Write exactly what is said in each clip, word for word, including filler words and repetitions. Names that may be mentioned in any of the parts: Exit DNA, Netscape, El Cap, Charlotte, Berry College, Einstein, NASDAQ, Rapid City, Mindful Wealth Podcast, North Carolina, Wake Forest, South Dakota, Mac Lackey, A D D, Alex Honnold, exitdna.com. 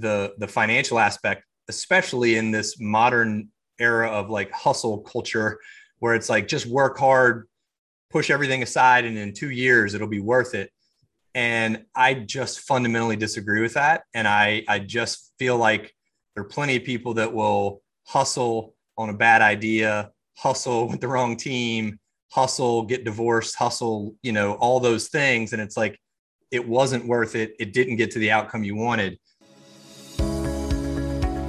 the the financial aspect, especially in this modern era of like hustle culture, where it's like, just work hard, push everything aside, and in two years, it'll be worth it. And I just fundamentally disagree with that. And I, I just feel like there are plenty of people that will hustle on a bad idea, hustle with the wrong team, hustle, get divorced, hustle, you know, all those things. And it's like, it wasn't worth it. It didn't get to the outcome you wanted.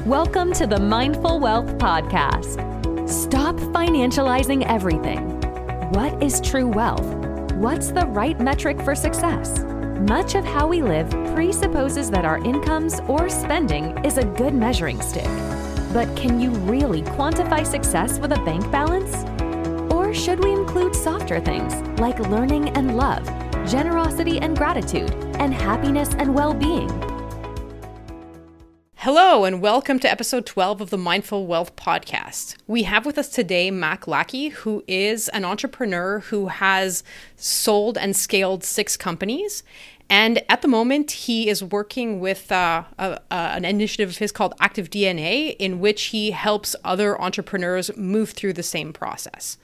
Welcome to the Mindful Wealth Podcast. Stop financializing everything. What is true wealth? What's the right metric for success? Much of how we live presupposes that our incomes or spending is a good measuring stick. But can you really quantify success with a bank balance? Or should we include softer things like learning and love, generosity and gratitude, and happiness and well-being? Hello, and welcome to episode twelve of the Mindful Wealth Podcast. We have with us today Mac Lackey, who is an entrepreneur who has sold and scaled six companies. And at the moment, he is working with uh, a, a, an initiative of his called Exit D N A, in which he helps other entrepreneurs move through the same process.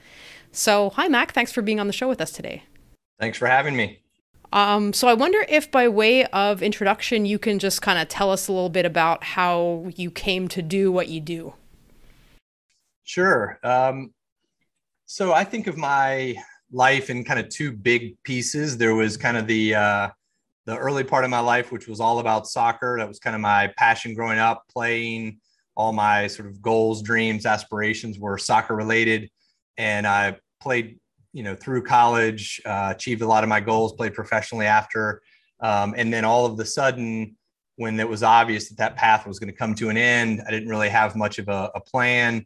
So, hi, Mac. Thanks for being on the show with us today. Thanks for having me. Um, so I wonder if by way of introduction, you can just kind of tell us a little bit about how you came to do what you do. Sure. Um, so I think of my life in kind of two big pieces. There was kind of the, uh, the early part of my life, which was all about soccer. That was kind of my passion growing up, playing. All my sort of goals, dreams, aspirations were soccer related. And I played you know, through college, uh, achieved a lot of my goals, played professionally after. Um, and then all of the sudden, when it was obvious that that path was going to come to an end, I didn't really have much of a, a plan.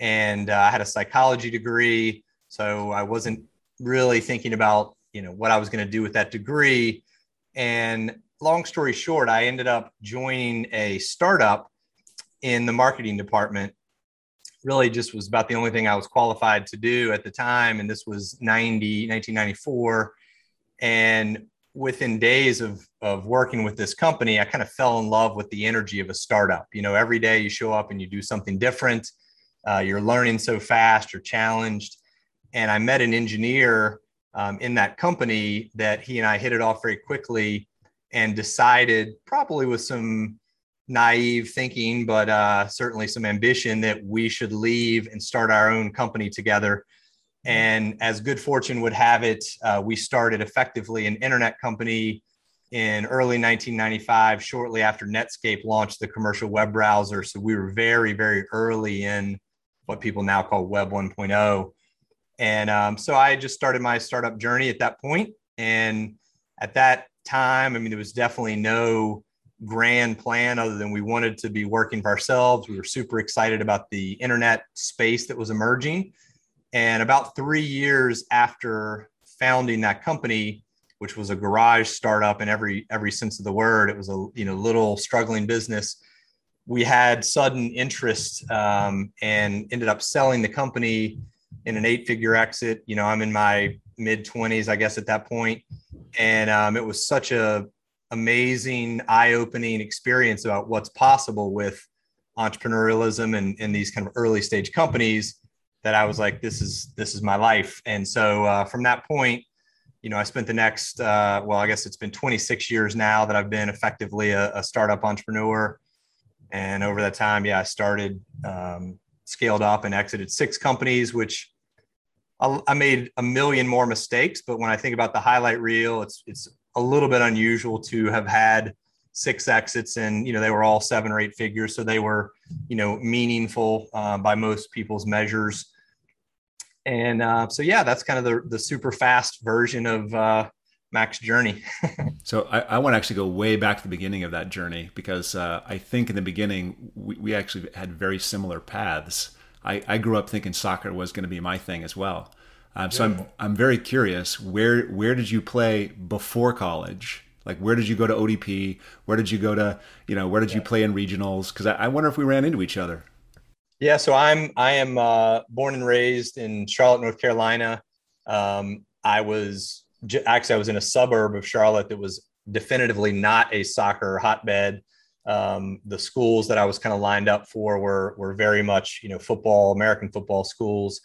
And uh, I had a psychology degree, so I wasn't really thinking about, you know, what I was going to do with that degree. And long story short, I ended up joining a startup in the marketing department. Really just was about the only thing I was qualified to do at the time. And this was nineteen ninety-four. And within days of, of working with this company, I kind of fell in love with the energy of a startup. You know, every day you show up and you do something different. Uh, you're learning so fast, you're challenged. And I met an engineer um, in that company that he and I hit it off very quickly and decided, probably with some naive thinking, but uh, certainly some ambition, that we should leave and start our own company together. And as good fortune would have it, uh, we started effectively an internet company in early nineteen ninety-five, shortly after Netscape launched the commercial web browser. So we were very, very early in what people now call Web one point oh. And um, so I just started my startup journey at that point. And at that time, I mean, there was definitely no grand plan other than we wanted to be working for ourselves. We were super excited about the internet space that was emerging. And about three years after founding that company, which was a garage startup in every every sense of the word, it was a you know little struggling business, we had sudden interest um, and ended up selling the company in an eight-figure exit. You know, I'm in my mid-twenties, I guess, at that point. And um, it was such a amazing, eye-opening experience about what's possible with entrepreneurialism and, and these kind of early stage companies that I was like, this is, this is my life. And so uh, from that point, you know, I spent the next, uh, well, I guess it's been twenty-six years now that I've been effectively a, a startup entrepreneur. And over that time, yeah, I started, um, scaled up and exited six companies, which I, I made a million more mistakes. But when I think about the highlight reel, it's, it's, a little bit unusual to have had six exits, and, you know, they were all seven or eight figures. So they were, you know, meaningful uh, by most people's measures. And uh, so, yeah, that's kind of the, the super fast version of uh, Mac's journey. So I, I want to actually go way back to the beginning of that journey, because uh, I think in the beginning, we, we actually had very similar paths. I, I grew up thinking soccer was going to be my thing as well. Um, so I'm I'm very curious, where where did you play before college? Like, where did you go to O D P? Where did you go to, you know, where did you play in regionals? Because I, I wonder if we ran into each other. Yeah, so I'm I am uh, born and raised in Charlotte, North Carolina. Um, I was actually I was in a suburb of Charlotte that was definitively not a soccer hotbed. Um, the schools that I was kind of lined up for were were very much, you know, football, American football schools.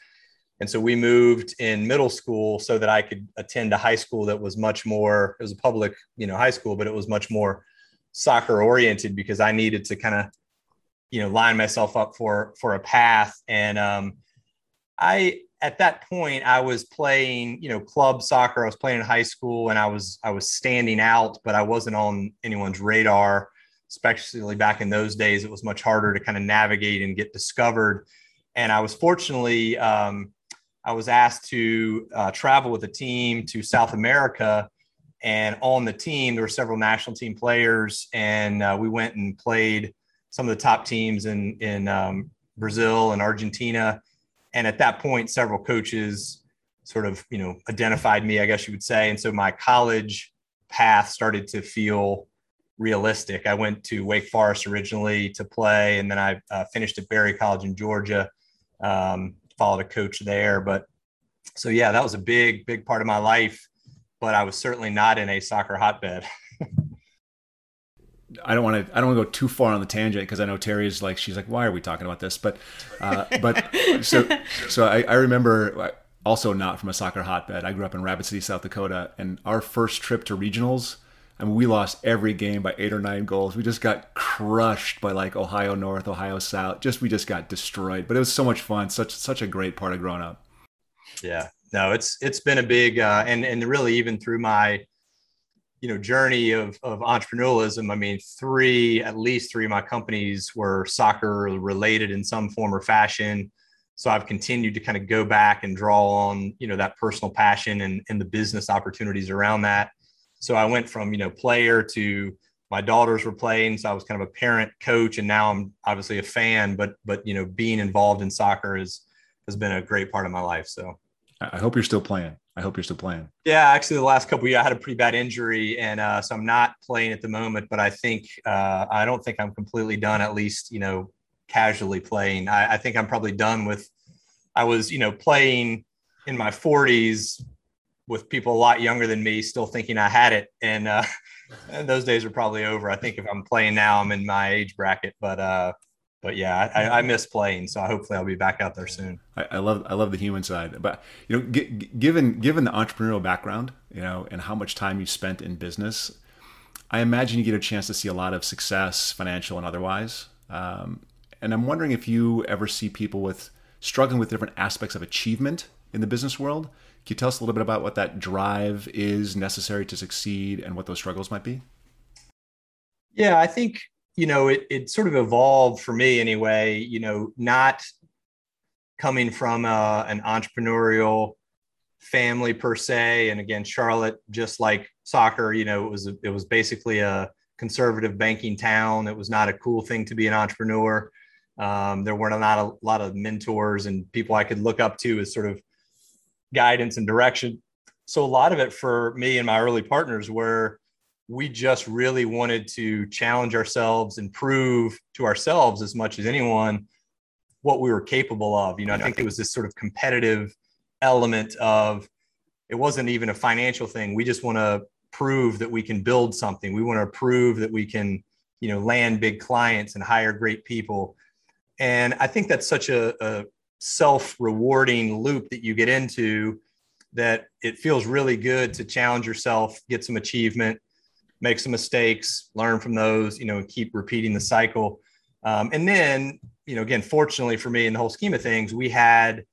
And so we moved in middle school so that I could attend a high school that was much more, it was a public, you know, high school, but it was much more soccer oriented because I needed to kind of, you know, line myself up for, for a path. And um, I, at that point I was playing, you know, club soccer. I was playing in high school and I was, I was standing out, but I wasn't on anyone's radar, especially back in those days. It was much harder to kind of navigate and get discovered. And I was fortunately, um, I was asked to uh, travel with a team to South America, and on the team, there were several national team players, and uh, we went and played some of the top teams in, in um, Brazil and Argentina. And at that point, several coaches sort of, you know, identified me, I guess you would say. And so my college path started to feel realistic. I went to Wake Forest originally to play, and then I uh, finished at Berry College in Georgia, um, followed a coach there. But so, yeah, that was a big, big part of my life, but I was certainly not in a soccer hotbed. I don't want to, I don't want to go too far on the tangent because I know Terry's like, she's like, why are we talking about this? But, uh, but so, so I, I remember also not from a soccer hotbed. I grew up in Rapid City, South Dakota, and our first trip to regionals, I mean, we lost every game by eight or nine goals. We just got crushed by like Ohio North, Ohio South. Just, we just got destroyed, but it was so much fun. Such, such a great part of growing up. Yeah, no, it's, it's been a big, uh, and, and really even through my, you know, journey of, of entrepreneurialism. I mean, three, at least three of my companies were soccer related in some form or fashion. So I've continued to kind of go back and draw on, you know, that personal passion and, and the business opportunities around that. So I went from, you know, player to my daughters were playing. So I was kind of a parent, coach, and now I'm obviously a fan, but, but, you know, being involved in soccer is, has been a great part of my life. So I hope you're still playing. I hope you're still playing. Yeah, actually the last couple of years I had a pretty bad injury, and uh, so I'm not playing at the moment, but I think, uh, I don't think I'm completely done, at least, you know, casually playing. I, I think I'm probably done with, I was, you know, playing in my forties with people a lot younger than me, still thinking I had it. And, uh, and those days are probably over. I think if I'm playing now, I'm in my age bracket, but, uh, But yeah, I, I miss playing, so hopefully I'll be back out there soon. I, I love I love the human side, but you know, g- given given the entrepreneurial background, you know, and how much time you spent in business, I imagine you get a chance to see a lot of success, financial and otherwise. Um, and I'm wondering if you ever see people with struggling with different aspects of achievement in the business world. Can you tell us a little bit about what that drive is necessary to succeed and what those struggles might be? Yeah, I think. You know, it it sort of evolved for me anyway, you know, not coming from a, an entrepreneurial family per se. And again, Charlotte, just like soccer, you know, it was, a, it was basically a conservative banking town. It was not a cool thing to be an entrepreneur. Um, there weren't a lot, a lot of mentors and people I could look up to as sort of guidance and direction. So a lot of it for me and my early partners were, we just really wanted to challenge ourselves and prove to ourselves as much as anyone what we were capable of. You know, I think it was this sort of competitive element of, it wasn't even a financial thing. We just want to prove that we can build something. We want to prove that we can, you know, land big clients and hire great people. And I think that's such a, a self-rewarding loop that you get into that it feels really good to challenge yourself, get some achievement, make some mistakes, learn from those, you know, and keep repeating the cycle. Um, and then, you know, again, fortunately for me in the whole scheme of things, we had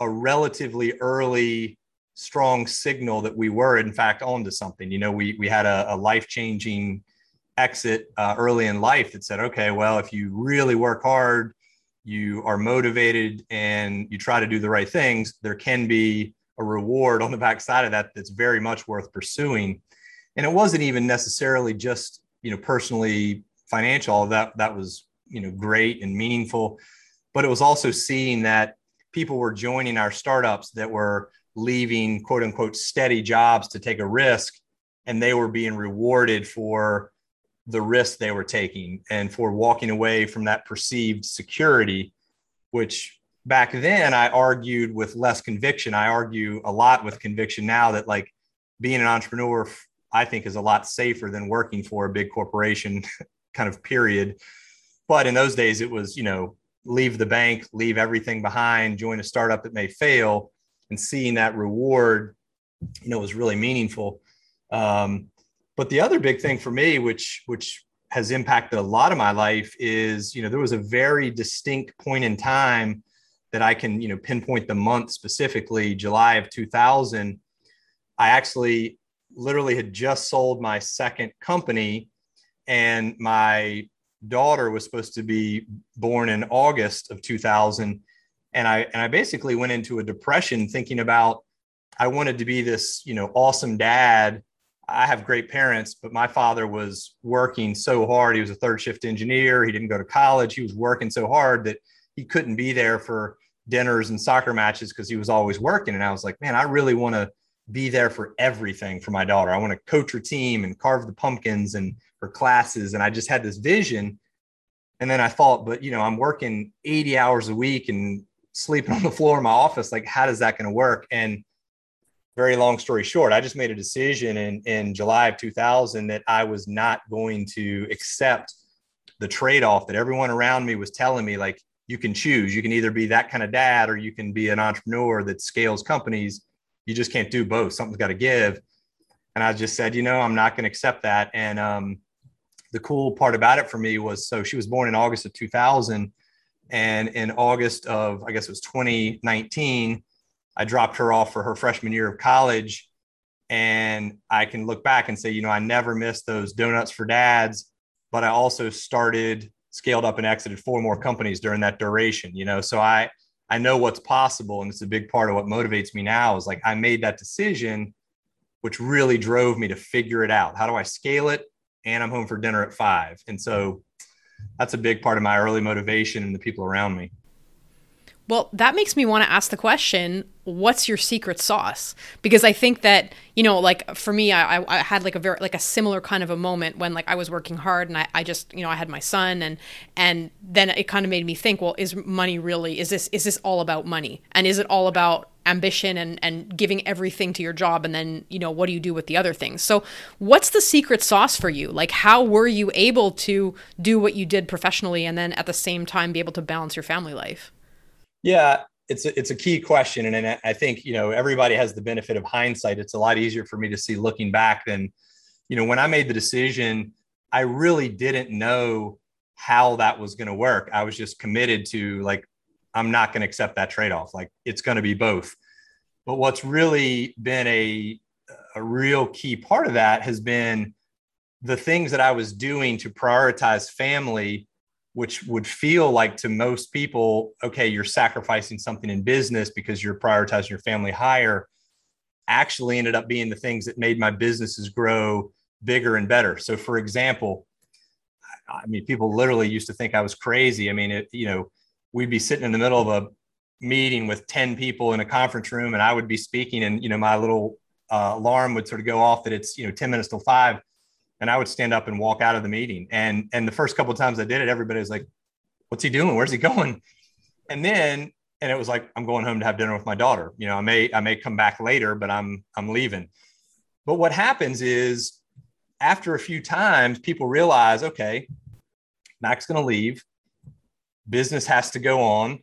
a relatively early strong signal that we were in fact onto something. You know, we we had a, a life-changing exit uh, early in life that said, okay, well, if you really work hard, you are motivated and you try to do the right things, there can be a reward on the backside of that that's very much worth pursuing. And it wasn't even necessarily just, you know, personally financial, that that was, you know, great and meaningful, but it was also seeing that people were joining our startups that were leaving quote unquote steady jobs to take a risk, and they were being rewarded for the risk they were taking and for walking away from that perceived security, which back then I argued with less conviction. I argue a lot with conviction now that like being an entrepreneur I think is a lot safer than working for a big corporation kind of period. But in those days, it was, you know, leave the bank, leave everything behind, join a startup that may fail, and seeing that reward, you know, was really meaningful. Um, but the other big thing for me, which, which has impacted a lot of my life is, you know, there was a very distinct point in time that I can, you know, pinpoint the month specifically, July of two thousand. I actually literally had just sold my second company, and my daughter was supposed to be born in August of two thousand. And I, and I basically went into a depression thinking about, I wanted to be this, you know, awesome dad. I have great parents, but my father was working so hard. He was a third shift engineer. He didn't go to college. He was working so hard that he couldn't be there for dinners and soccer matches because he was always working. And I was like, man, I really want to be there for everything for my daughter. I want to coach her team and carve the pumpkins and her classes. And I just had this vision. And then I thought, but, you know, I'm working eighty hours a week and sleeping on the floor in my office. Like, how does that going to work? And very long story short, I just made a decision in, in July of two thousand that I was not going to accept the trade-off that everyone around me was telling me, like, you can choose. You can either be that kind of dad or you can be an entrepreneur that scales companies. You just can't do both. Something's got to give. And I just said, you know, I'm not going to accept that. And um, the cool part about it for me was, so she was born in August of two thousand. And in August of, I guess it was twenty nineteen, I dropped her off for her freshman year of college, and I can look back and say, you know, I never missed those donuts for dads, but I also started, scaled up and exited four more companies during that duration, you know? So I, I know what's possible. And it's a big part of what motivates me now is like, I made that decision, which really drove me to figure it out. How do I scale it? And I'm home for dinner at five. And so that's a big part of my early motivation and the people around me. Well, that makes me want to ask the question, what's your secret sauce? Because I think that, you know, like for me, I, I had like a very, like a similar kind of a moment when like I was working hard and I, I just, you know, I had my son and, and then it kind of made me think, well, is money really, is this, is this all about money? And is it all about ambition and, and giving everything to your job? And then, you know, what do you do with the other things? So what's the secret sauce for you? Like, how were you able to do what you did professionally and then at the same time be able to balance your family life? Yeah, it's a, it's a key question. And, and I think, you know, everybody has the benefit of hindsight. It's a lot easier for me to see looking back than, you know, when I made the decision, I really didn't know how that was going to work. I was just committed to like, I'm not going to accept that trade-off. Like, it's going to be both. But what's really been a, a real key part of that has been the things that I was doing to prioritize family, which would feel like to most people, okay, you're sacrificing something in business because you're prioritizing your family higher, actually ended up being the things that made my businesses grow bigger and better. So for example, I mean, people literally used to think I was crazy. I mean, it, you know, we'd be sitting in the middle of a meeting with ten people in a conference room and I would be speaking and, you know, my little uh, alarm would sort of go off that it's, you know, ten minutes till five. And I would stand up and walk out of the meeting. And, and the first couple of times I did it, everybody was like, what's he doing? Where's he going? And then, and it was like, I'm going home to have dinner with my daughter. You know, I may, I may come back later, but I'm, I'm leaving. But what happens is after a few times, people realize, okay, Mac's going to leave. Business has to go on.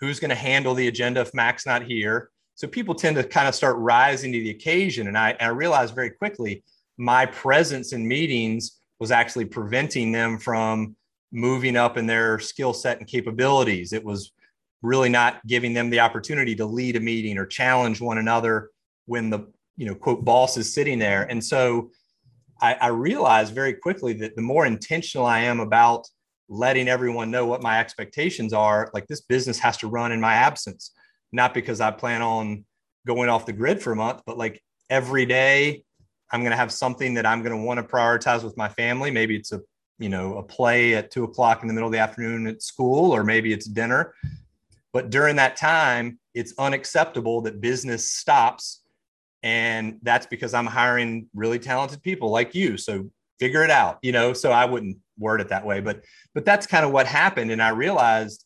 Who's going to handle the agenda if Mac's not here? So people tend to kind of start rising to the occasion. And I, I realized very quickly, my presence in meetings was actually preventing them from moving up in their skill set and capabilities. It was really not giving them the opportunity to lead a meeting or challenge one another when the, you know, quote, boss is sitting there. And so I, I realized very quickly that the more intentional I am about letting everyone know what my expectations are, like this business has to run in my absence, not because I plan on going off the grid for a month, but like every day, I'm going to have something that I'm going to want to prioritize with my family. Maybe it's a, you know, a play at two o'clock in the middle of the afternoon at school, or maybe it's dinner. But during that time, it's unacceptable that business stops. And that's because I'm hiring really talented people like you. So figure it out, you know, so I wouldn't word it that way, but, but that's kind of what happened. And I realized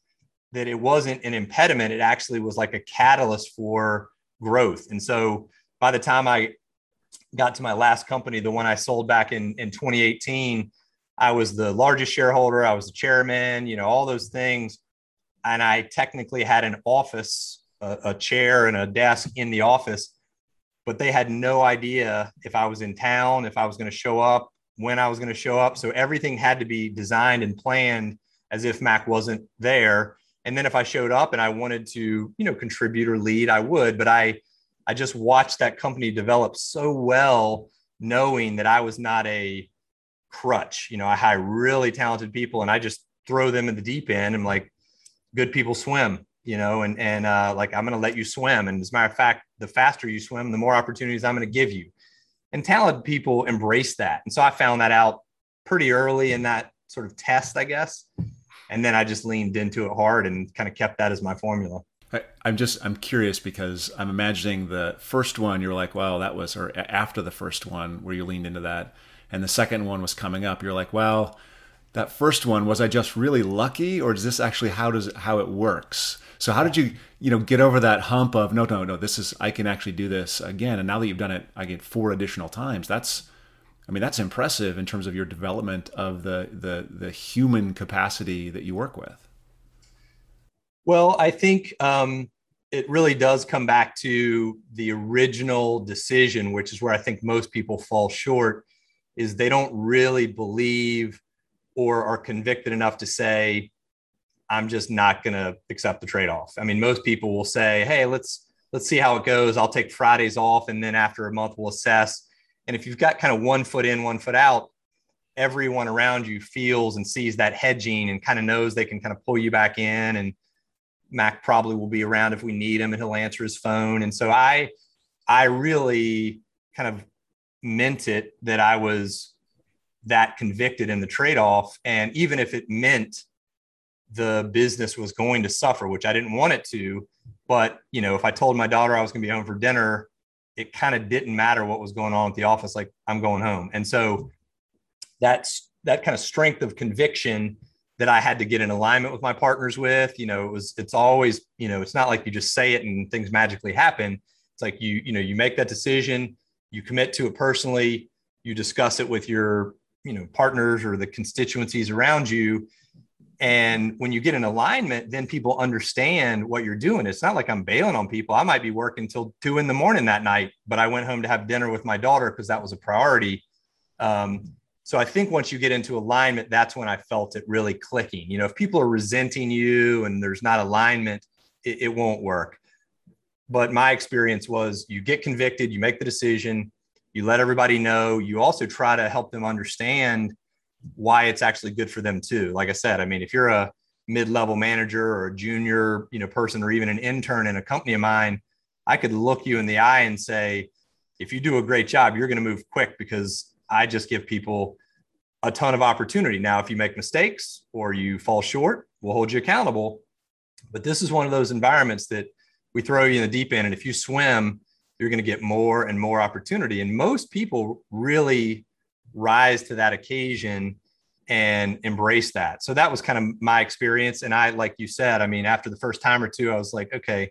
that it wasn't an impediment. It actually was like a catalyst for growth. And so by the time I got to my last company, the one I sold back in, in twenty eighteen, I was the largest shareholder. I was the chairman, you know, all those things. And I technically had an office, a, a chair and a desk in the office, but they had no idea if I was in town, if I was going to show up, when I was going to show up. So everything had to be designed and planned as if Mac wasn't there. And then if I showed up and I wanted to, you know, contribute or lead, I would, but I, I just watched that company develop so well, knowing that I was not a crutch. You know, I hire really talented people and I just throw them in the deep end. I'm like, good people swim, you know, and, and uh, like, I'm going to let you swim. And as a matter of fact, the faster you swim, the more opportunities I'm going to give you. And talented people embrace that. And so I found that out pretty early in that sort of test, I guess. And then I just leaned into it hard and kind of kept that as my formula. I, I'm just, I'm curious because I'm imagining the first one, you're like, wow, that was, or after the first one where you leaned into that. And the second one was coming up. You're like, well, that first one, was I just really lucky, or is this actually how does it, how it works? So how did you, you know, get over that hump of no, no, no, this is, I can actually do this again. And now that you've done it, I get four additional times. That's, I mean, that's impressive in terms of your development of the, the, the human capacity that you work with. Well, I think um, it really does come back to the original decision, which is where I think most people fall short, is they don't really believe or are convicted enough to say, I'm just not going to accept the trade-off. I mean, most people will say, hey, let's, let's see how it goes. I'll take Fridays off. And then after a month, we'll assess. And if you've got kind of one foot in, one foot out, everyone around you feels and sees that hedging and kind of knows they can kind of pull you back in. And Mac probably will be around if we need him and he'll answer his phone. And so I, I really kind of meant it that I was that convicted in the trade-off. And even if it meant the business was going to suffer, which I didn't want it to, but you know, if I told my daughter I was going to be home for dinner, it kind of didn't matter what was going on at the office. Like, I'm going home. And so that's that kind of strength of conviction that I had to get in alignment with my partners with, you know, it was, it's always, you know, it's not like you just say it and things magically happen. It's like, you, you know, you make that decision, you commit to it personally, you discuss it with your, you know, partners or the constituencies around you. And when you get in alignment, then people understand what you're doing. It's not like I'm bailing on people. I might be working till two in the morning that night, but I went home to have dinner with my daughter because that was a priority. Um, so I think once you get into alignment, that's when I felt it really clicking. You know, if people are resenting you and there's not alignment, it, it won't work. But my experience was you get convicted, you make the decision, you let everybody know, you also try to help them understand why it's actually good for them too. Like I said, I mean, if you're a mid-level manager or a junior, you know, person, or even an intern in a company of mine, I could look you in the eye and say, if you do a great job, you're going to move quick because I just give people a ton of opportunity. Now, if you make mistakes or you fall short, we'll hold you accountable. But this is one of those environments that we throw you in the deep end. And if you swim, you're going to get more and more opportunity. And most people really rise to that occasion and embrace that. So that was kind of my experience. And I, like you said, I mean, after the first time or two, I was like, okay,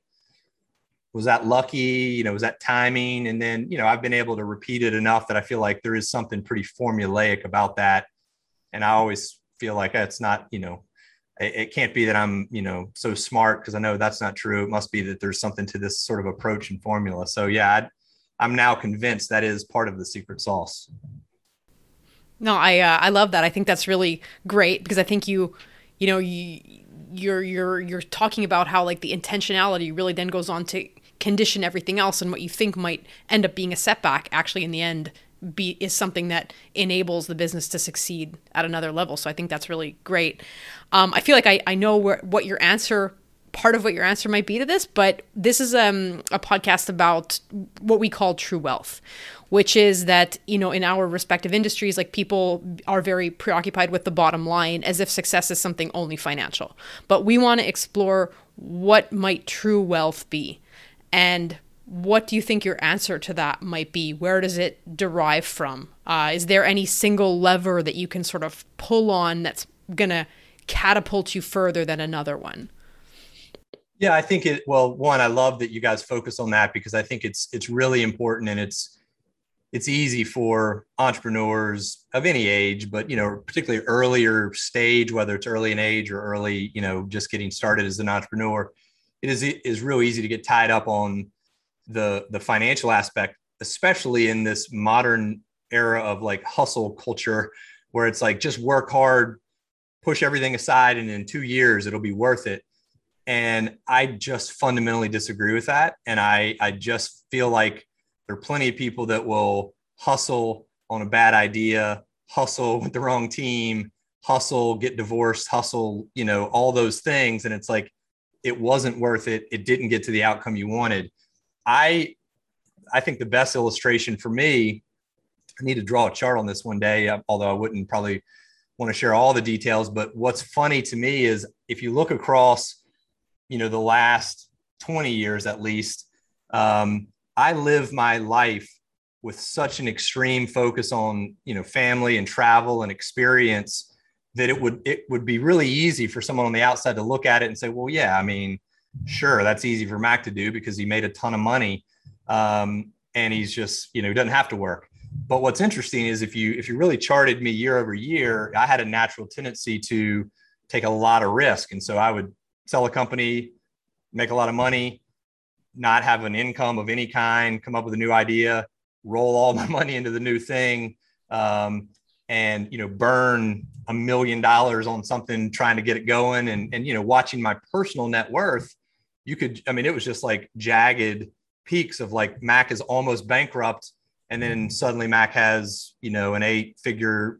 was that lucky? You know, was that timing? And then, you know, I've been able to repeat it enough that I feel like there is something pretty formulaic about that. And I always feel like it's not, you know, it, it can't be that I'm, you know, so smart, because I know that's not true. It must be that there's something to this sort of approach and formula. So yeah, I'd, I'm now convinced that is part of the secret sauce. No, I uh, I love that. I think that's really great because I think you, you know, you, you're you're you're talking about how like the intentionality really then goes on to condition everything else, and what you think might end up being a setback actually in the end be is something that enables the business to succeed at another level. So I think that's really great. Um, I feel like I I know where, what your answer part of what your answer might be to this, but this is um, a podcast about what we call true wealth, which is that, you know, in our respective industries, like people are very preoccupied with the bottom line as if success is something only financial. But we want to explore what might true wealth be. And what do you think your answer to that might be? Where does it derive from? Uh, is there any single lever that you can sort of pull on that's going to catapult you further than another one? Yeah, I think it, well, one, I love that you guys focus on that because I think it's, it's really important, and it's, it's easy for entrepreneurs of any age, but, you know, particularly earlier stage, whether it's early in age or early, you know, just getting started as an entrepreneur, it is, it is real easy to get tied up on the, the financial aspect, especially in this modern era of like hustle culture, where it's like, just work hard, push everything aside, and in two years, it'll be worth it. And I just fundamentally disagree with that. And I, I just feel like there are plenty of people that will hustle on a bad idea, hustle with the wrong team, hustle, get divorced, hustle, you know, all those things. And it's like, it wasn't worth it. It didn't get to the outcome you wanted. I, I think the best illustration for me, I need to draw a chart on this one day, although I wouldn't probably want to share all the details. But what's funny to me is if you look across, you know, the last twenty years, at least, um, I live my life with such an extreme focus on, you know, family and travel and experience that it would, it would be really easy for someone on the outside to look at it and say, well, yeah, I mean, sure, that's easy for Mac to do because he made a ton of money. Um, and he's just, you know, he doesn't have to work. But what's interesting is if you, if you really charted me year over year, I had a natural tendency to take a lot of risk. And so I would sell a company, make a lot of money, not have an income of any kind, come up with a new idea, roll all my money into the new thing, um, and, you know, burn a million dollars on something trying to get it going. And, and, you know, watching my personal net worth, you could, I mean, it was just like jagged peaks of like Mac is almost bankrupt. And then suddenly Mac has, you know, an eight figure,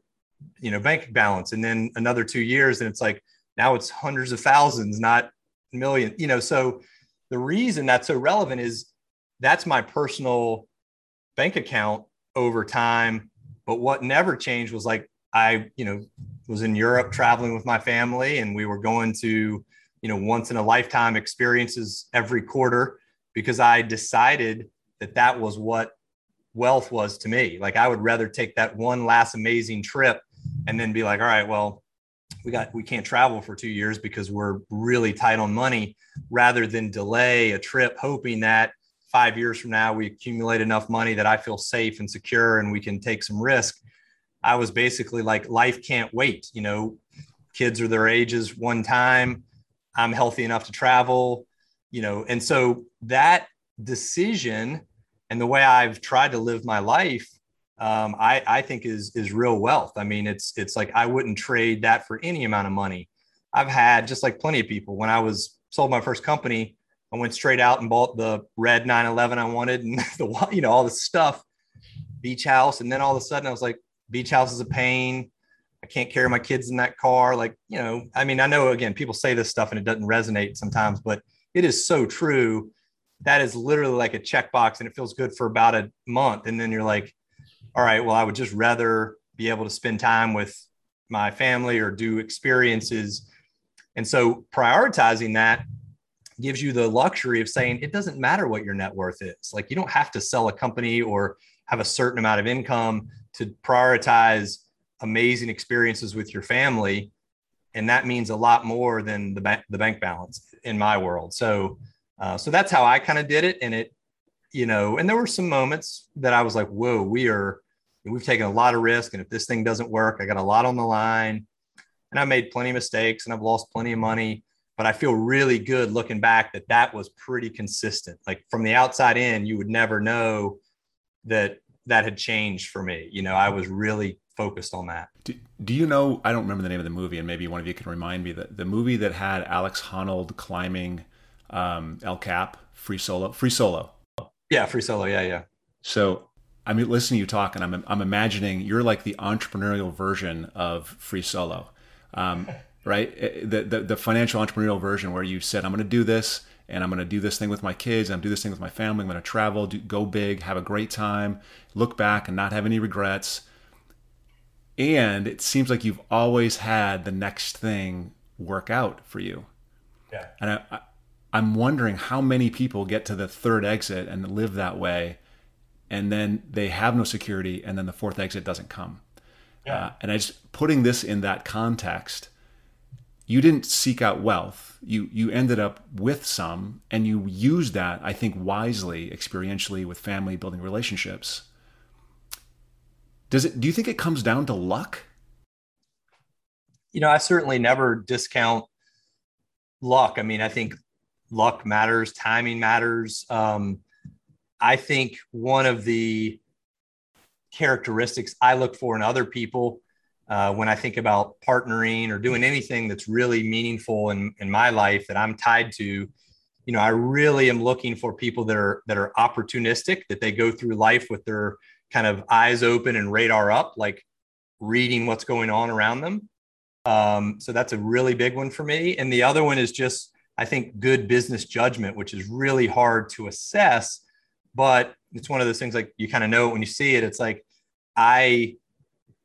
you know, bank balance. And then another two years. And it's like, now it's hundreds of thousands, not millions, you know. So the reason that's so relevant is that's my personal bank account over time. But what never changed was like, I, you know, was in Europe traveling with my family, and we were going to, you know, once in a lifetime experiences every quarter, because I decided that that was what wealth was to me. Like, I would rather take that one last amazing trip and then be like, all right, well, we got, we can't travel for two years because we're really tight on money, rather than delay a trip, hoping that five years from now, we accumulate enough money that I feel safe and secure and we can take some risk. I was basically like, life can't wait. You know, kids are their ages one time, I'm healthy enough to travel, you know? And so that decision and the way I've tried to live my life, Um, I, I think is, is real wealth. I mean, it's, it's like, I wouldn't trade that for any amount of money. I've had, just like plenty of people, when I was sold my first company, I went straight out and bought the red nine eleven I wanted and the, you know, all this stuff, beach house. And then all of a sudden I was like, beach house is a pain. I can't carry my kids in that car. Like, you know, I mean, I know, again, people say this stuff and it doesn't resonate sometimes, but it is so true. That is literally like a checkbox, and it feels good for about a month. And then you're like, all right, well, I would just rather be able to spend time with my family or do experiences. And so prioritizing that gives you the luxury of saying, it doesn't matter what your net worth is. Like, you don't have to sell a company or have a certain amount of income to prioritize amazing experiences with your family. And that means a lot more than the, ba- the bank balance in my world. So, uh, so that's how I kind of did it. And it, you know, and there were some moments that I was like, whoa, we are, we've taken a lot of risk. And if this thing doesn't work, I got a lot on the line, and I made plenty of mistakes and I've lost plenty of money, but I feel really good looking back that that was pretty consistent. Like, from the outside in, you would never know that that had changed for me. You know, I was really focused on that. Do, do you know, I don't remember the name of the movie, and maybe one of you can remind me, that the movie that had Alex Honnold climbing um, El Cap, free solo, free solo. Yeah, free solo. Yeah, yeah. So I mean, listening to you talk, and I'm I'm imagining you're like the entrepreneurial version of free solo, um, right? The, the the financial entrepreneurial version, where you said, I'm going to do this, and I'm going to do this thing with my kids, and I'm going to do this thing with my family. I'm going to travel, do, go big, have a great time, look back, and not have any regrets. And it seems like you've always had the next thing work out for you. Yeah. And I. I I'm wondering how many people get to the third exit and live that way, and then they have no security, and then the fourth exit doesn't come. Yeah. Uh, and I just putting this in that context, you didn't seek out wealth. You you ended up with some, and you used that, I think, wisely, experientially, with family, building relationships. Does it, do you think it comes down to luck? You know, I certainly never discount luck. I mean, I think luck matters, timing matters. Um, I think one of the characteristics I look for in other people uh, when I think about partnering or doing anything that's really meaningful in, in my life that I'm tied to, you know, I really am looking for people that are, that are opportunistic, that they go through life with their kind of eyes open and radar up, like reading what's going on around them. Um, so that's a really big one for me. And the other one is just, I think, good business judgment, which is really hard to assess, but it's one of those things like you kind of know it when you see it. It's like, I,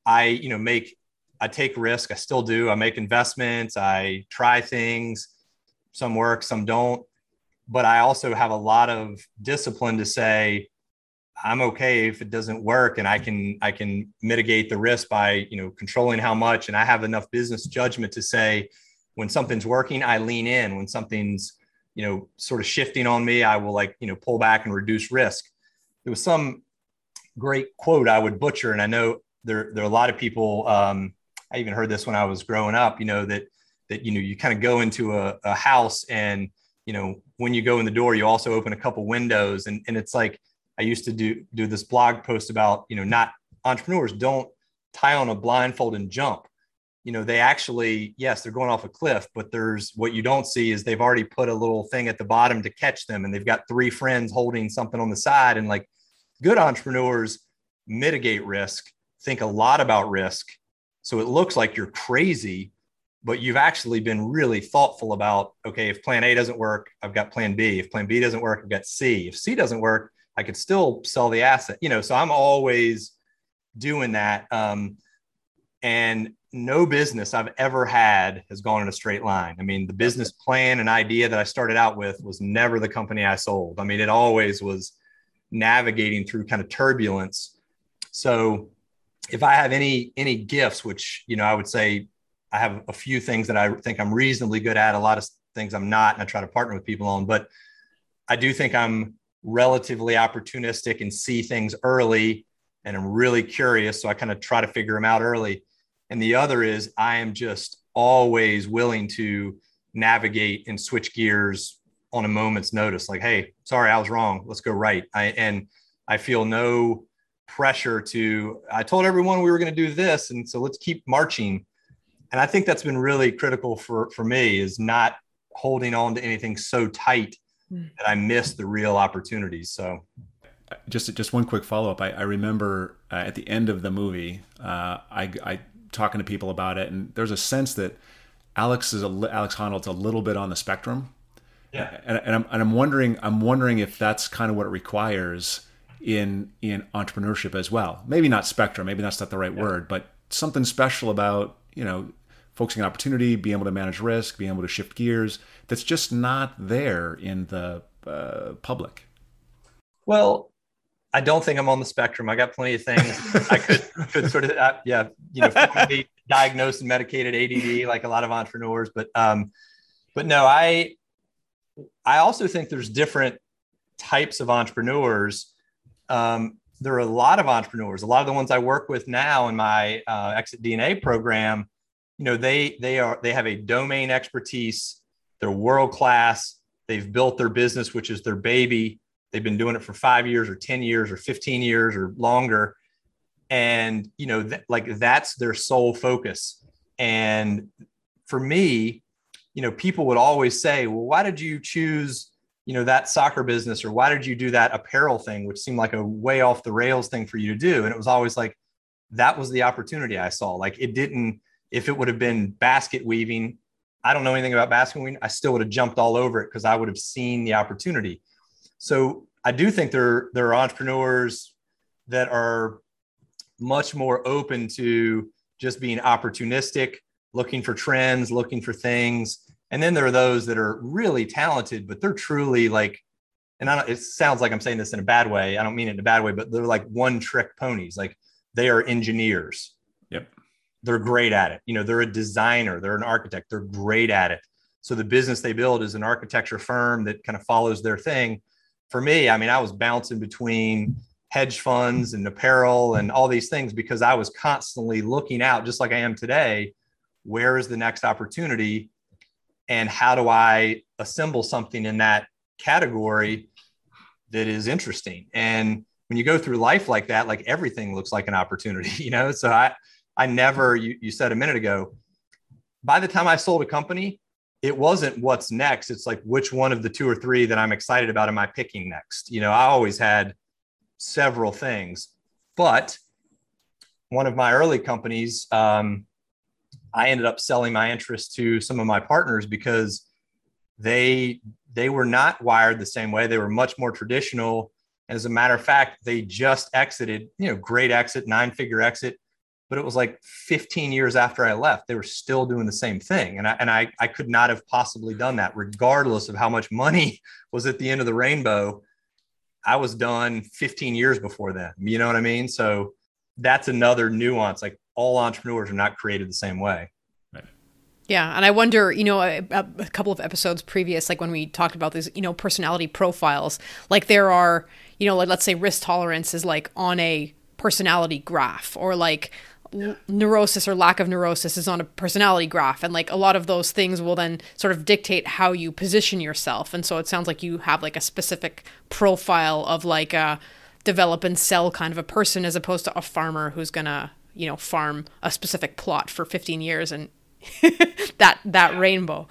I, you know, make, I take risk. I still do. I make investments. I try things. Some work, some don't. But I also have a lot of discipline to say, I'm okay if it doesn't work, and I can, I can mitigate the risk by, you know, controlling how much. And I have enough business judgment to say, when something's working, I lean in. When something's, you know, sort of shifting on me, I will, like, you know, pull back and reduce risk. There was some great quote I would butcher. And I know there, there are a lot of people, um, I even heard this when I was growing up, you know, that, that, you know, you kind of go into a, a house, and, you know, when you go in the door, you also open a couple windows. And, and it's like, I used to do, do this blog post about, you know, not entrepreneurs don't tie on a blindfold and jump. You know, they actually, yes, they're going off a cliff, but there's, what you don't see is they've already put a little thing at the bottom to catch them. And they've got three friends holding something on the side. And like, good entrepreneurs mitigate risk, think a lot about risk. So it looks like you're crazy, but you've actually been really thoughtful about, okay, if plan A doesn't work, I've got plan B. If plan B doesn't work, I've got C. If C doesn't work, I could still sell the asset, you know, so I'm always doing that. Um, and no business I've ever had has gone in a straight line. I mean, the business plan and idea that I started out with was never the company I sold. I mean, it always was navigating through kind of turbulence. So if I have any, any gifts, which, you know, I would say I have a few things that I think I'm reasonably good at, a lot of things I'm not, and I try to partner with people on, but I do think I'm relatively opportunistic and see things early, and I'm really curious. So I kind of try to figure them out early. And the other is I am just always willing to navigate and switch gears on a moment's notice. Like, hey, sorry, I was wrong. Let's go right. I, and I feel no pressure to, I told everyone we were going to do this, and so let's keep marching. And I think that's been really critical for, for me, is not holding on to anything so tight that I missed the real opportunities. So just just one quick follow-up. I, I remember uh, at the end of the movie, uh, I, I talking to people about it, and there's a sense that Alex is a, Alex Honnold's a little bit on the spectrum. Yeah. And, and I'm and I'm wondering I'm wondering if that's kind of what it requires in in entrepreneurship as well. Maybe not spectrum, maybe that's not the right yeah. word, but something special about, you know, focusing on opportunity, being able to manage risk, being able to shift gears, that's just not there in the uh, public. Well, I don't think I'm on the spectrum. I got plenty of things I could, could sort of, uh, yeah, you know, be diagnosed and medicated A D D like a lot of entrepreneurs, but, um, but no, I, I also think there's different types of entrepreneurs. Um, there are a lot of entrepreneurs, a lot of the ones I work with now in my uh, Exit D N A program. You know, they, they are, they have a domain expertise. They're world-class. They've built their business, which is their baby. They've been doing it for five years or ten years or fifteen years or longer. And, you know, th- like that's their sole focus. And for me, you know, people would always say, well, why did you choose, you know, that soccer business? Or why did you do that apparel thing, which seemed like a way off the rails thing for you to do? And it was always like, that was the opportunity I saw. Like it didn't, if it would have been basket weaving, I don't know anything about basket weaving, I still would have jumped all over it because I would have seen the opportunity. So I do think there, there are entrepreneurs that are much more open to just being opportunistic, looking for trends, looking for things. And then there are those that are really talented, but they're truly like, and I don't, it sounds like I'm saying this in a bad way. I don't mean it in a bad way, but they're like one trick ponies. Like they are engineers. Yep. They're great at it. You know, they're a designer, they're an architect, they're great at it. So the business they build is an architecture firm that kind of follows their thing. For me, I mean, I was bouncing between hedge funds and apparel and all these things, because I was constantly looking out, just like I am today, where is the next opportunity and how do I assemble something in that category that is interesting. And when you go through life like that, like everything looks like an opportunity, you know? So I, I never, you, you said a minute ago, by the time I sold a company, it wasn't what's next. It's like, which one of the two or three that I'm excited about am I picking next? You know, I always had several things, but one of my early companies, um, I ended up selling my interest to some of my partners because they, they were not wired the same way. They were much more traditional. As a matter of fact, they just exited, you know, great exit, nine figure exit, but it was like fifteen years after I left, they were still doing the same thing. And I, and I, I could not have possibly done that regardless of how much money was at the end of the rainbow. I was done fifteen years before then. You know what I mean? So that's another nuance. Like all entrepreneurs are not created the same way. Right. Yeah. And I wonder, you know, a, a couple of episodes previous, like when we talked about these, you know, personality profiles, like there are, you know, like let's say risk tolerance is like on a personality graph, or like yeah. neurosis or lack of neurosis is on a personality graph. And like a lot of those things will then sort of dictate how you position yourself. And so it sounds like you have like a specific profile of like a develop and sell kind of a person, as opposed to a farmer who's going to, you know, farm a specific plot for fifteen years and that, that yeah. rainbow.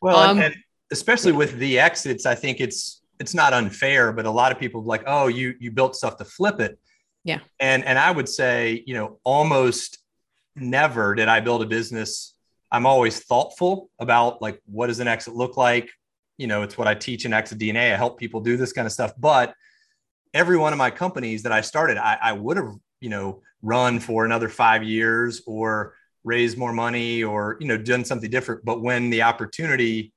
Well, um, and especially with the exits, I think it's, it's not unfair, but a lot of people are like, oh, you, you built stuff to flip it. Yeah. And, and I would say, you know, almost never did I build a business. I'm always thoughtful about like, what does an exit look like? You know, it's what I teach in Exit D N A. I help people do this kind of stuff. But every one of my companies that I started, I, I would have, you know, run for another five years or raise more money or, you know, done something different. But when the opportunity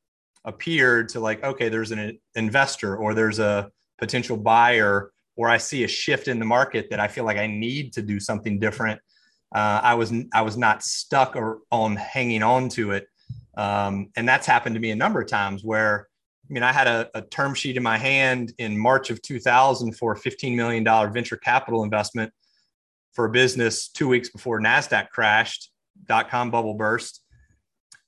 appeared to like, okay, there's an investor or there's a potential buyer, or I see a shift in the market that I feel like I need to do something different. Uh, I was, I was not stuck or on hanging on to it. Um, and that's happened to me a number of times where, I mean, I had a, a term sheet in my hand in March of two thousand for a fifteen million dollars venture capital investment for a business two weeks before NASDAQ crashed, dot-com bubble burst.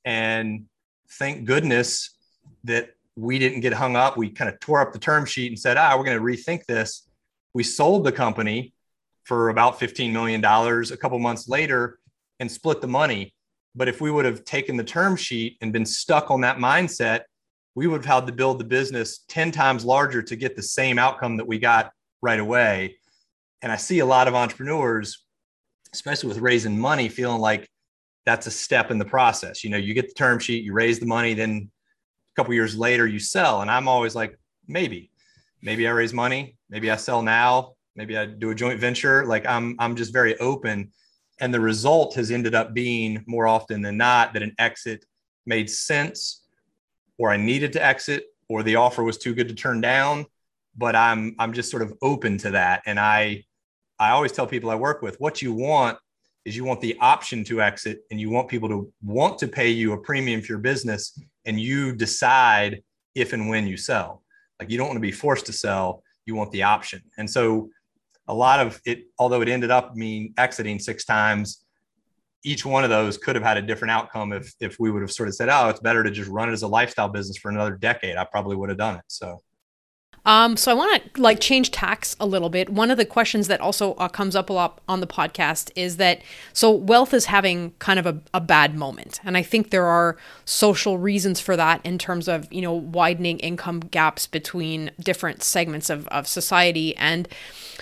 And thank goodness that we didn't get hung up. We kind of tore up the term sheet and said, ah, we're going to rethink this. We sold the company for about fifteen million dollars a couple months later and split the money. But if we would have taken the term sheet and been stuck on that mindset, we would have had to build the business ten times larger to get the same outcome that we got right away. And I see a lot of entrepreneurs, especially with raising money, feeling like that's a step in the process. You know, you get the term sheet, you raise the money, then a couple years later you sell. And I'm always like, maybe, maybe I raise money, maybe I sell now, maybe I do a joint venture. Like I'm, I'm just very open. And the result has ended up being more often than not that an exit made sense, or I needed to exit, or the offer was too good to turn down. But I'm, I'm just sort of open to that. And I, I always tell people I work with, what you want is you want the option to exit, and you want people to want to pay you a premium for your business, and you decide if and when you sell. Like you don't want to be forced to sell, you want the option. And so a lot of it, although it ended up mean exiting six times, each one of those could have had a different outcome if if we would have sort of said, oh, it's better to just run it as a lifestyle business for another decade. I probably would have done it. So. Um, so I want to like change tacks a little bit. One of the questions that also uh, comes up a lot on the podcast is that, so wealth is having kind of a, a bad moment. And I think there are social reasons for that in terms of, you know, widening income gaps between different segments of, of society. And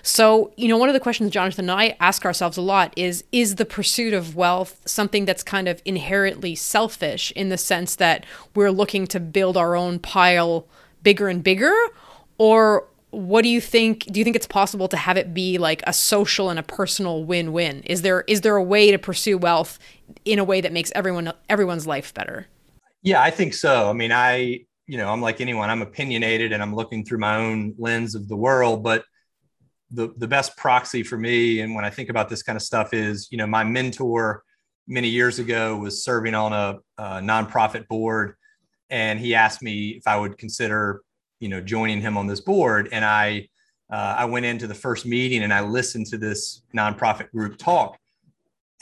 so, you know, one of the questions Jonathan and I ask ourselves a lot is, is the pursuit of wealth something that's kind of inherently selfish in the sense that we're looking to build our own pile bigger and bigger? Or what do you think? Do you think it's possible to have it be like a social and a personal win-win? Is there is there a way to pursue wealth in a way that makes everyone everyone's life better? Yeah, I think so. I mean, I, you know, I'm like anyone, I'm opinionated and I'm looking through my own lens of the world, but the the best proxy for me, and when I think about this kind of stuff is, you know, my mentor many years ago was serving on a, a nonprofit board, and he asked me if I would consider, you know, joining him on this board. And I uh, I went into the first meeting and I listened to this nonprofit group talk.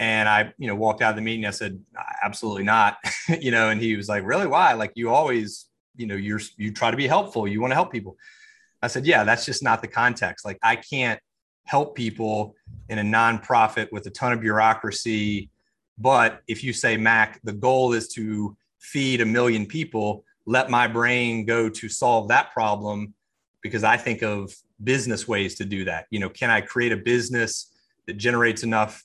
And I, you know, walked out of the meeting. I said, absolutely not, you know, and he was like, really? Why? Like, you always, you know, you're, you try to be helpful. You want to help people. I said, yeah, that's just not the context. Like, I can't help people in a nonprofit with a ton of bureaucracy. But if you say, Mac, the goal is to feed a million people, let my brain go to solve that problem, because I think of business ways to do that. You know, can I create a business that generates enough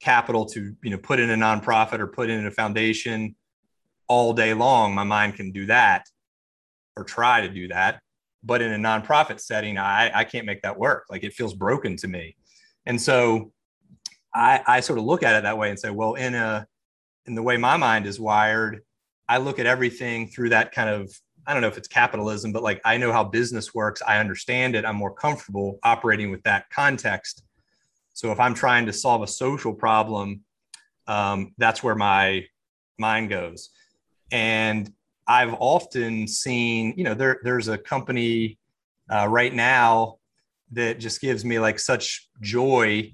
capital to, you know, put in a nonprofit or put in a foundation all day long? My mind can do that, or try to do that. But in a nonprofit setting, I, I can't make that work. Like, it feels broken to me. And so I, I sort of look at it that way and say, well, in a, in the way my mind is wired, I look at everything through that kind of, I don't know if it's capitalism, but like, I know how business works. I understand it. I'm more comfortable operating with that context. So if I'm trying to solve a social problem, um, that's where my mind goes. And I've often seen, you know, there, there's a company uh, right now that just gives me like such joy.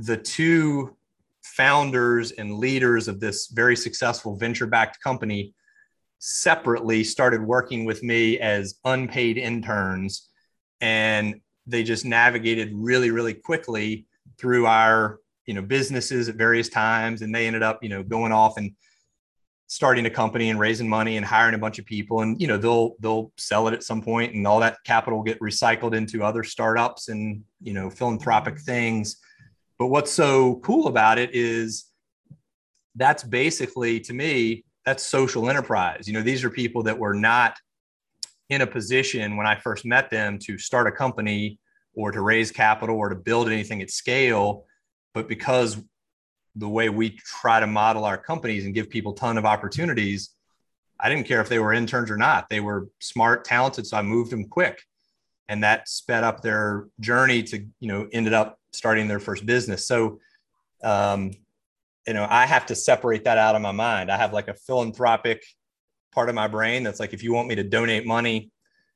The two founders and leaders of this very successful venture-backed company separately started working with me as unpaid interns, and they just navigated really, really quickly through our, you know, businesses at various times. And they ended up, you know, going off and starting a company and raising money and hiring a bunch of people. And, you know, they'll, they'll sell it at some point, and all that capital will get recycled into other startups and, you know, philanthropic things. But what's so cool about it is that's basically, to me, that's social enterprise. You know, these are people that were not in a position when I first met them to start a company or to raise capital or to build anything at scale. But because the way we try to model our companies and give people a ton of opportunities, I didn't care if they were interns or not. They were smart, talented, so I moved them quick. And that sped up their journey to, you know, ended up starting their first business. So, um, you know, I have to separate that out of my mind. I have like a philanthropic part of my brain that's like, if you want me to donate money,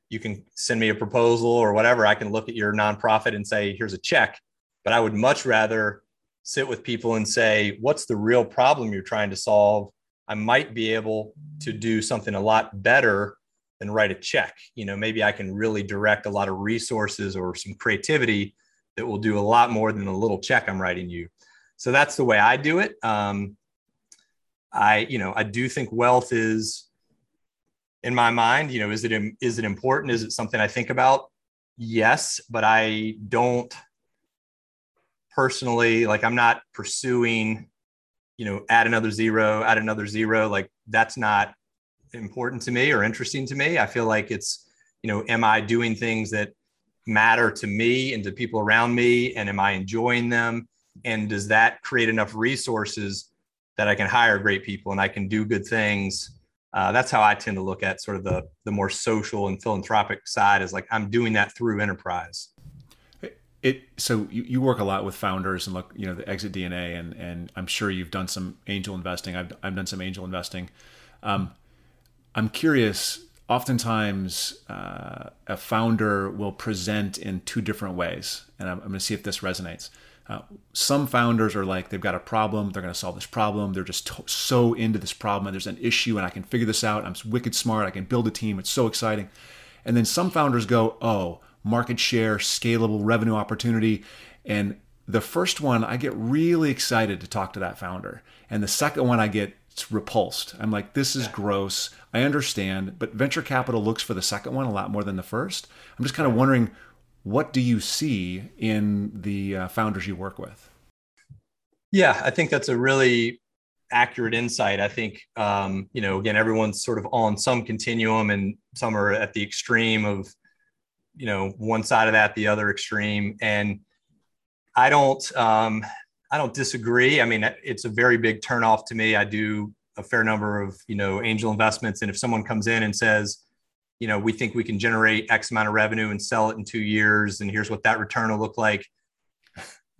you can send me a proposal or whatever. I can look at your nonprofit and say, here's a check. But I would much rather sit with people and say, what's the real problem you're trying to solve? I might be able to do something a lot better than write a check. You know, maybe I can really direct a lot of resources or some creativity that will do a lot more than the little check I'm writing you. So that's the way I do it. Um, I, you know, I do think wealth is, in my mind, you know, is it, is it important? Is it something I think about? Yes, but I don't personally, like, I'm not pursuing, you know, add another zero, add another zero. Like, that's not important to me or interesting to me. I feel like it's, you know, am I doing things that matter to me and to people around me? And am I enjoying them? And does that create enough resources that I can hire great people and I can do good things? Uh, that's how I tend to look at sort of the the more social and philanthropic side, is like, I'm doing that through enterprise. It so you, you work a lot with founders and look, you know, the Exit D N A, and and I'm sure you've done some angel investing. I've I've done some angel investing. Um, I'm curious. Oftentimes, uh, a founder will present in two different ways, and I'm, I'm going to see if this resonates. Uh, some founders are like, they've got a problem, they're going to solve this problem. They're just to- so into this problem, and there's an issue, and I can figure this out. I'm wicked smart. I can build a team. It's so exciting. And then some founders go, oh, market share, scalable revenue opportunity. And the first one, I get really excited to talk to that founder. And the second one, I get repulsed. I'm like, this is gross. I understand. But venture capital looks for the second one a lot more than the first. I'm just kind of wondering, what do you see in the uh, founders you work with? Yeah, I think that's a really accurate insight. I think, um, you know, again, everyone's sort of on some continuum, and some are at the extreme of, you know, one side of that, the other extreme. And I don't, um, I don't disagree. I mean, it's a very big turnoff to me. I do a fair number of, you know, angel investments. And if someone comes in and says, you know, we think we can generate X amount of revenue and sell it in two years, and here's what that return will look like.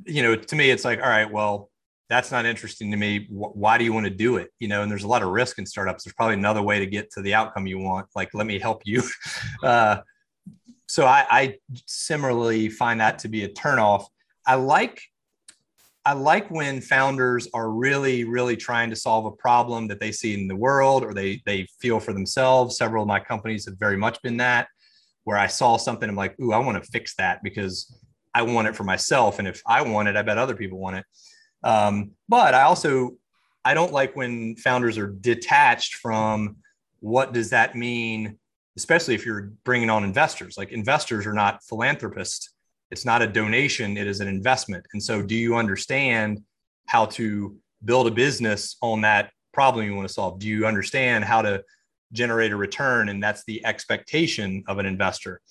You know, to me, it's like, all right, well, that's not interesting to me. Why do you want to do it? You know, and there's a lot of risk in startups. There's probably another way to get to the outcome you want. Like, let me help you. Uh, so I, I similarly find that to be a turnoff. I like, I like when founders are really, really trying to solve a problem that they see in the world or they they feel for themselves. Several of my companies have very much been that, where I saw something, I'm like, ooh, I want to fix that because I want it for myself. And if I want it, I bet other people want it. Um, but I also, I don't like when founders are detached from what does that mean, especially if you're bringing on investors. Like, investors are not philanthropists. It's not a donation, it is an investment. And so do you understand how to build a business on that problem you want to solve? Do you understand how to generate a return? And that's the expectation of an investor.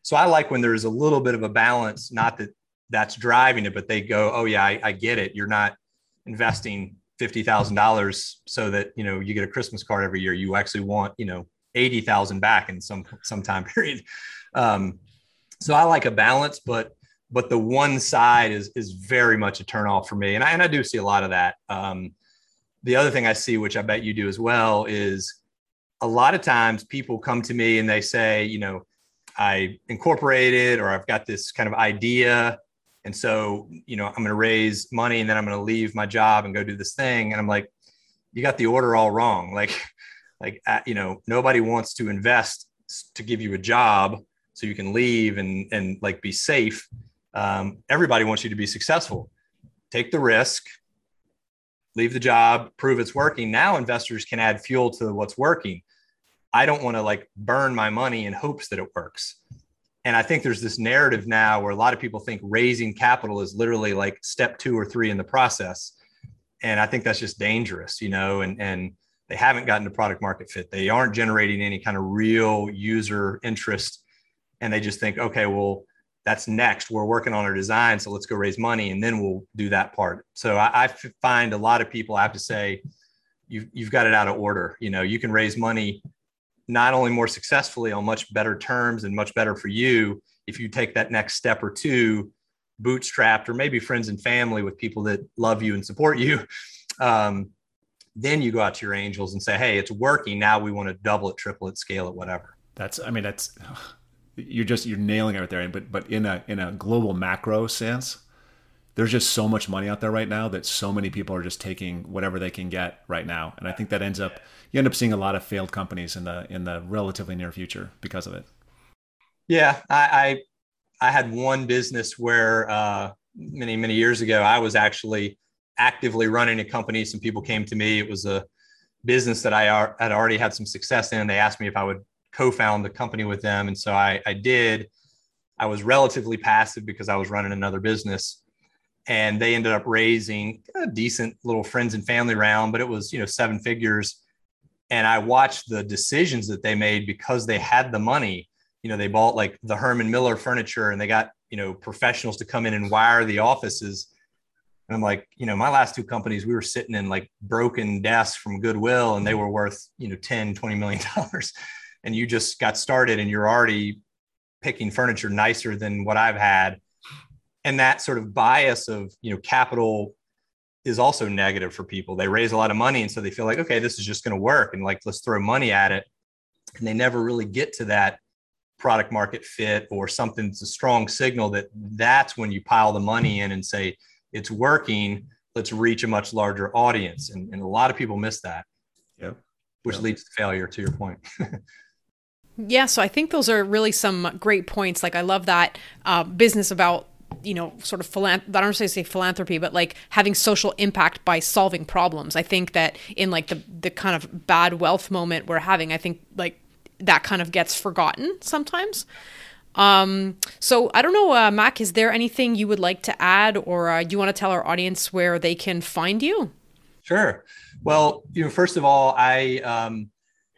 So I like when there's a little bit of a balance, not that that's driving it, but they go, oh yeah, I, I get it. You're not investing fifty thousand dollars so that, you know, you get a Christmas card every year. You actually want, you know, eighty thousand back in some, some time period. Um, So I like a balance, but but the one side is is very much a turnoff for me, and I and I do see a lot of that. Um, the other thing I see, which I bet you do as well, is a lot of times people come to me and they say, you know, I incorporated or I've got this kind of idea, and so you know I'm going to raise money and then I'm going to leave my job and go do this thing, and I'm like, you got the order all wrong. Like like you know nobody wants to invest to give you a job so you can leave and, and like be safe. Um, everybody wants you to be successful. Take the risk, leave the job, prove it's working. Now investors can add fuel to what's working. I don't want to like burn my money in hopes that it works. And I think there's this narrative now where a lot of people think raising capital is literally like step two or three in the process. And I think that's just dangerous, you know, and, and they haven't gotten to product market fit. They aren't generating any kind of real user interest. And they just think, okay, well, that's next. We're working on our design, so let's go raise money, and then we'll do that part. So I, I find a lot of people, I have to say, you've you've got it out of order. You know, you can raise money not only more successfully on much better terms and much better for you if you take that next step or two, bootstrapped, or maybe friends and family with people that love you and support you. Um, then you go out to your angels and say, hey, it's working. Now we want to double it, triple it, scale it, whatever. That's, I mean, that's. You're just you're nailing it right there, but but in a in a global macro sense, there's just so much money out there right now that so many people are just taking whatever they can get right now, and I think that ends up you end up seeing a lot of failed companies in the in the relatively near future because of it. Yeah, I I, I had one business where uh, many many years ago I was actually actively running a company. Some people came to me. It was a business that I had already had some success in. They asked me if I would co-found the company with them. And so I, I did. I was relatively passive because I was running another business, and they ended up raising a decent little friends and family round, but it was, you know, seven figures. And I watched the decisions that they made because they had the money. You know, they bought like the Herman Miller furniture and they got, you know, professionals to come in and wire the offices. And I'm like, you know, my last two companies, we were sitting in like broken desks from Goodwill and they were worth, you know, ten, twenty million dollars. And you just got started and you're already picking furniture nicer than what I've had. And that sort of bias of, you know, capital is also negative for people. They raise a lot of money. And so they feel like, okay, this is just going to work. And like, let's throw money at it. And they never really get to that product market fit or something that's a strong signal that that's when you pile the money in and say, it's working. Let's reach a much larger audience. And, and a lot of people miss that, yep. which yep. leads to failure, to your point. Yeah. So I think those are really some great points. Like, I love that uh, business about, you know, sort of philanthropy, I don't necessarily say philanthropy, but like having social impact by solving problems. I think that in like the, the kind of bad wealth moment we're having, I think like that kind of gets forgotten sometimes. Um, so I don't know, uh, Mac, is there anything you would like to add, or uh, you want to tell our audience where they can find you? Sure. Well, you know, first of all, I, um,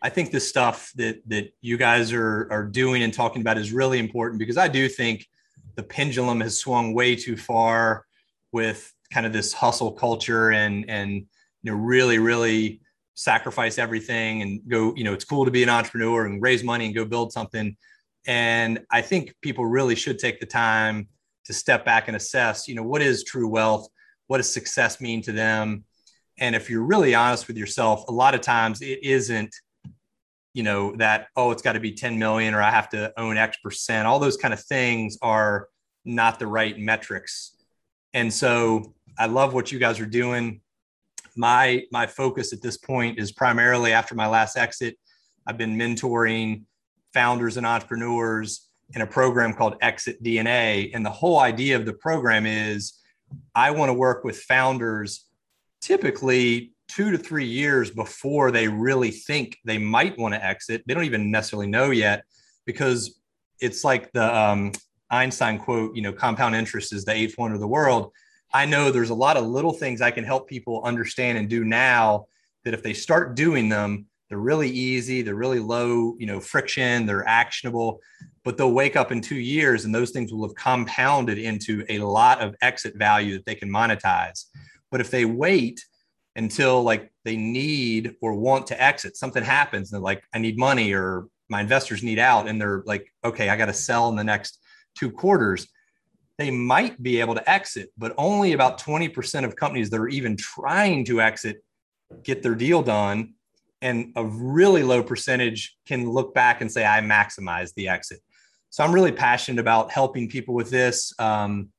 I think the stuff that that you guys are are doing and talking about is really important, because I do think the pendulum has swung way too far with kind of this hustle culture and and you know really really sacrifice everything and go, you know it's cool to be an entrepreneur and raise money and go build something. And I think people really should take the time to step back and assess, you know what is true wealth? What does success mean to them? And if you're really honest with yourself, a lot of times it isn't you know, that, oh, it's got to be ten million or I have to own X percent. All those kind of things are not the right metrics. And so I love what you guys are doing. My, my focus at this point is primarily, after my last exit, I've been mentoring founders and entrepreneurs in a program called Exit D N A. And the whole idea of the program is I want to work with founders typically two to three years before they really think they might want to exit. They don't even necessarily know yet, because it's like the um, Einstein quote, you know, compound interest is the eighth wonder of the world. I know there's a lot of little things I can help people understand and do now that if they start doing them, they're really easy, they're really low, you know, friction, they're actionable, but they'll wake up in two years and those things will have compounded into a lot of exit value that they can monetize. But if they wait until like they need or want to exit, something happens and they're like, I need money, or my investors need out, and they're like, okay, I got to sell in the next two quarters, they might be able to exit, but only about twenty percent of companies that are even trying to exit get their deal done. And a really low percentage can look back and say, I maximized the exit. So I'm really passionate about helping people with this. Um,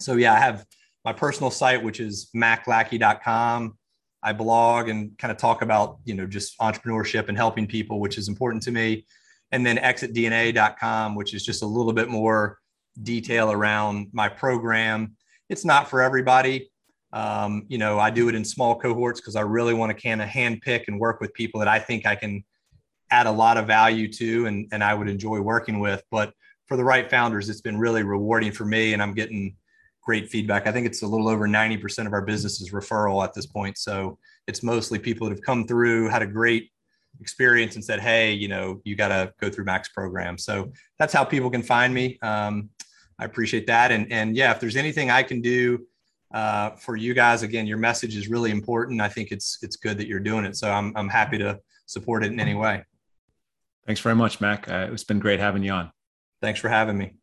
so yeah, I have my personal site, which is mac lackey dot com. I blog and kind of talk about, you know, just entrepreneurship and helping people, which is important to me. And then exit d n a dot com, which is just a little bit more detail around my program. It's not for everybody. Um, you know, I do it in small cohorts because I really want to kind of handpick and work with people that I think I can add a lot of value to, and, and I would enjoy working with. But for the right founders, it's been really rewarding for me, and I'm getting great feedback. I think it's a little over ninety percent of our business is referral at this point. So it's mostly people that have come through, had a great experience and said, hey, you know, you got to go through Mac's program. So that's how people can find me. Um, I appreciate that. And, and yeah, if there's anything I can do Uh, for you guys, again, your message is really important. I think it's it's good that you're doing it. So I'm I'm happy to support it in any way. Thanks very much, Mac. Uh, it's been great having you on. Thanks for having me.